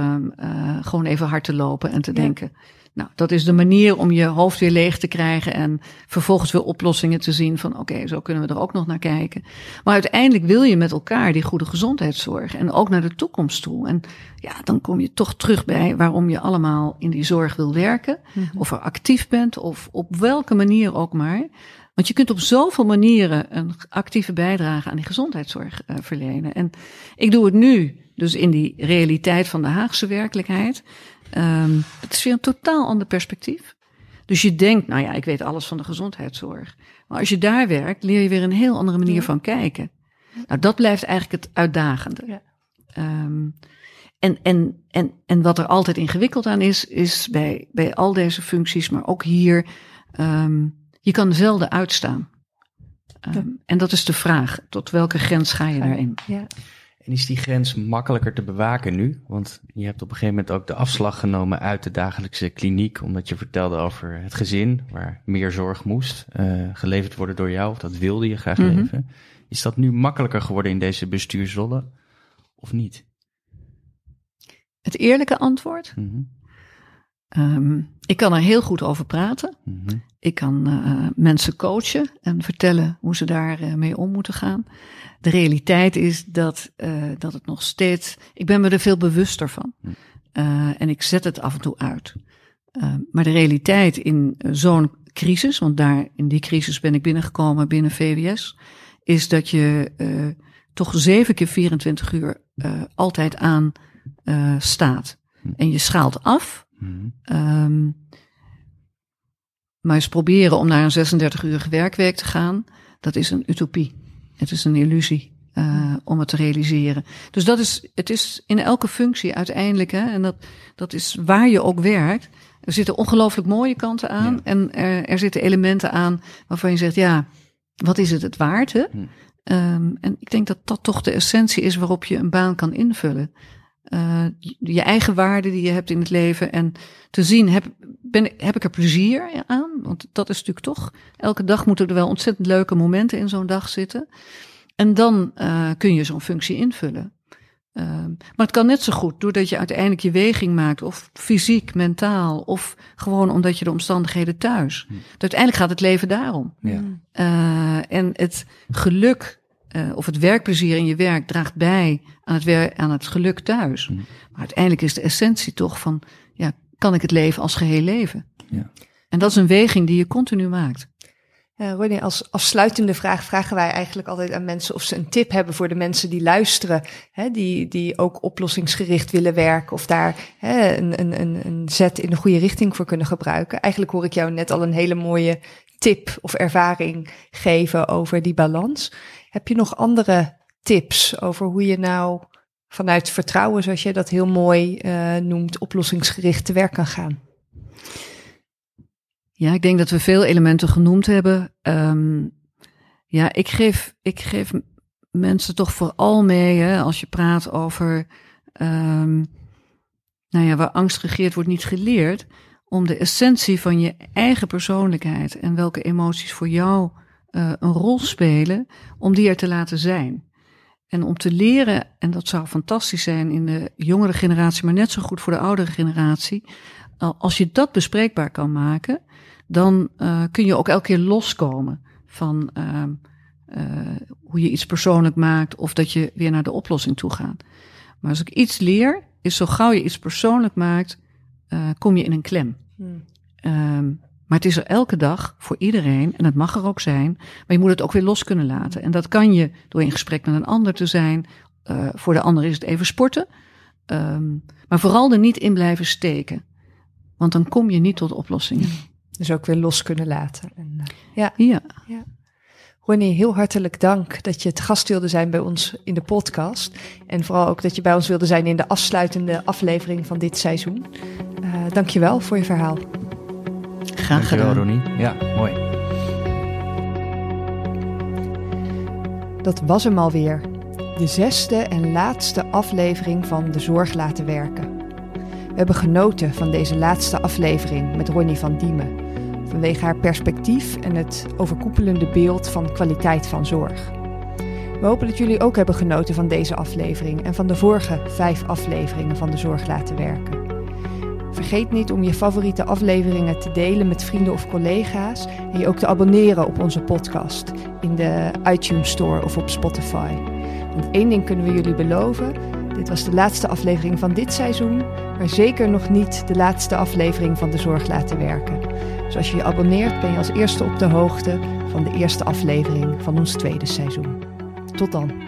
gewoon even hard te lopen en te denken. Nou, dat is de manier om je hoofd weer leeg te krijgen en vervolgens weer oplossingen te zien van oké, zo kunnen we er ook nog naar kijken. Maar uiteindelijk wil je met elkaar die goede gezondheidszorg en ook naar de toekomst toe. En ja, dan kom je toch terug bij waarom je allemaal in die zorg wil werken. Of er actief bent of op welke manier ook maar. Want je kunt op zoveel manieren een actieve bijdrage aan die gezondheidszorg verlenen. En ik doe het nu, dus in die realiteit van de Haagse werkelijkheid. Het is weer een totaal ander perspectief. Dus je denkt, nou ja, ik weet alles van de gezondheidszorg. Maar als je daar werkt, leer je weer een heel andere manier van kijken. Nou, dat blijft eigenlijk het uitdagende. Ja. En wat er altijd ingewikkeld aan is, is bij al deze functies, maar ook hier, je kan zelden uitstaan. En dat is de vraag, tot welke grens ga je daarin? Ja. En is die grens makkelijker te bewaken nu? Want je hebt op een gegeven moment ook de afslag genomen uit de dagelijkse kliniek, omdat je vertelde over het gezin, waar meer zorg moest geleverd worden door jou, of dat wilde je graag leveren. Is dat nu makkelijker geworden in deze bestuursrollen of niet? Het eerlijke antwoord? Ik kan er heel goed over praten. Ik kan mensen coachen en vertellen hoe ze daarmee om moeten gaan. De realiteit is dat het nog steeds... Ik ben me er veel bewuster van. En ik zet het af en toe uit. Maar de realiteit in zo'n crisis... want in die crisis ben ik binnengekomen binnen VWS... is dat je toch 7 keer 24 uur altijd aan staat. En je schaalt af... maar eens proberen om naar een 36-urig werkweek te gaan, dat is een utopie. Het is een illusie om het te realiseren. Dus het is in elke functie uiteindelijk, hè, en dat is waar je ook werkt. Er zitten ongelooflijk mooie kanten aan en er zitten elementen aan waarvan je zegt, ja, wat is het waard? Hè? En ik denk dat toch de essentie is waarop je een baan kan invullen. Je eigen waarde die je hebt in het leven en te zien, heb ik er plezier aan? Want dat is natuurlijk toch, elke dag moeten er wel ontzettend leuke momenten in zo'n dag zitten. En dan kun je zo'n functie invullen. Maar het kan net zo goed, doordat je uiteindelijk je weging maakt, of fysiek, mentaal, of gewoon omdat je de omstandigheden thuis. Uiteindelijk gaat het leven daarom. Ja. En het geluk... of het werkplezier in je werk draagt bij aan het geluk thuis. Maar uiteindelijk is de essentie toch van... ja, kan ik het leven als geheel leven? Ja. En dat is een weging die je continu maakt. Ronnie, als afsluitende vraag vragen wij eigenlijk altijd aan mensen... of ze een tip hebben voor de mensen die luisteren... Hè, die ook oplossingsgericht willen werken... of daar hè, een zet in de goede richting voor kunnen gebruiken. Eigenlijk hoor ik jou net al een hele mooie tip of ervaring geven over die balans... Heb je nog andere tips over hoe je nou vanuit vertrouwen, zoals je dat heel mooi noemt, oplossingsgericht te werk kan gaan? Ja, ik denk dat we veel elementen genoemd hebben. Ja, ik geef mensen toch vooral mee, hè, als je praat over, nou ja, waar angst gegeerd wordt niet geleerd, om de essentie van je eigen persoonlijkheid en welke emoties voor jou een rol spelen, om die er te laten zijn. En om te leren, en dat zou fantastisch zijn in de jongere generatie, maar net zo goed voor de oudere generatie, als je dat bespreekbaar kan maken, dan kun je ook elke keer loskomen van hoe je iets persoonlijk maakt, of dat je weer naar de oplossing toe gaat. Maar als ik iets leer, is zo gauw je iets persoonlijk maakt, kom je in een klem. Maar het is er elke dag voor iedereen en het mag er ook zijn. Maar je moet het ook weer los kunnen laten. En dat kan je door in gesprek met een ander te zijn. Voor de ander is het even sporten. Maar vooral er niet in blijven steken. Want dan kom je niet tot oplossingen. Dus ook weer los kunnen laten. Ja. Ronnie, heel hartelijk dank dat je het gast wilde zijn bij ons in de podcast. En vooral ook dat je bij ons wilde zijn in de afsluitende aflevering van dit seizoen. Dank je wel voor je verhaal. Graag gedaan. Dankjewel, Ronnie. Ja, mooi. Dat was hem alweer. De 6e en laatste aflevering van De Zorg Laten Werken. We hebben genoten van deze laatste aflevering met Ronnie van Diemen. Vanwege haar perspectief en het overkoepelende beeld van kwaliteit van zorg. We hopen dat jullie ook hebben genoten van deze aflevering... en van de vorige 5 afleveringen van De Zorg Laten Werken. Vergeet niet om je favoriete afleveringen te delen met vrienden of collega's... en je ook te abonneren op onze podcast in de iTunes Store of op Spotify. Want 1 ding kunnen we jullie beloven, Dit was de laatste aflevering van dit seizoen, maar zeker nog niet de laatste aflevering van De Zorg Laten Werken. Dus als je je abonneert ben je als eerste op de hoogte van de eerste aflevering van ons tweede seizoen. Tot dan.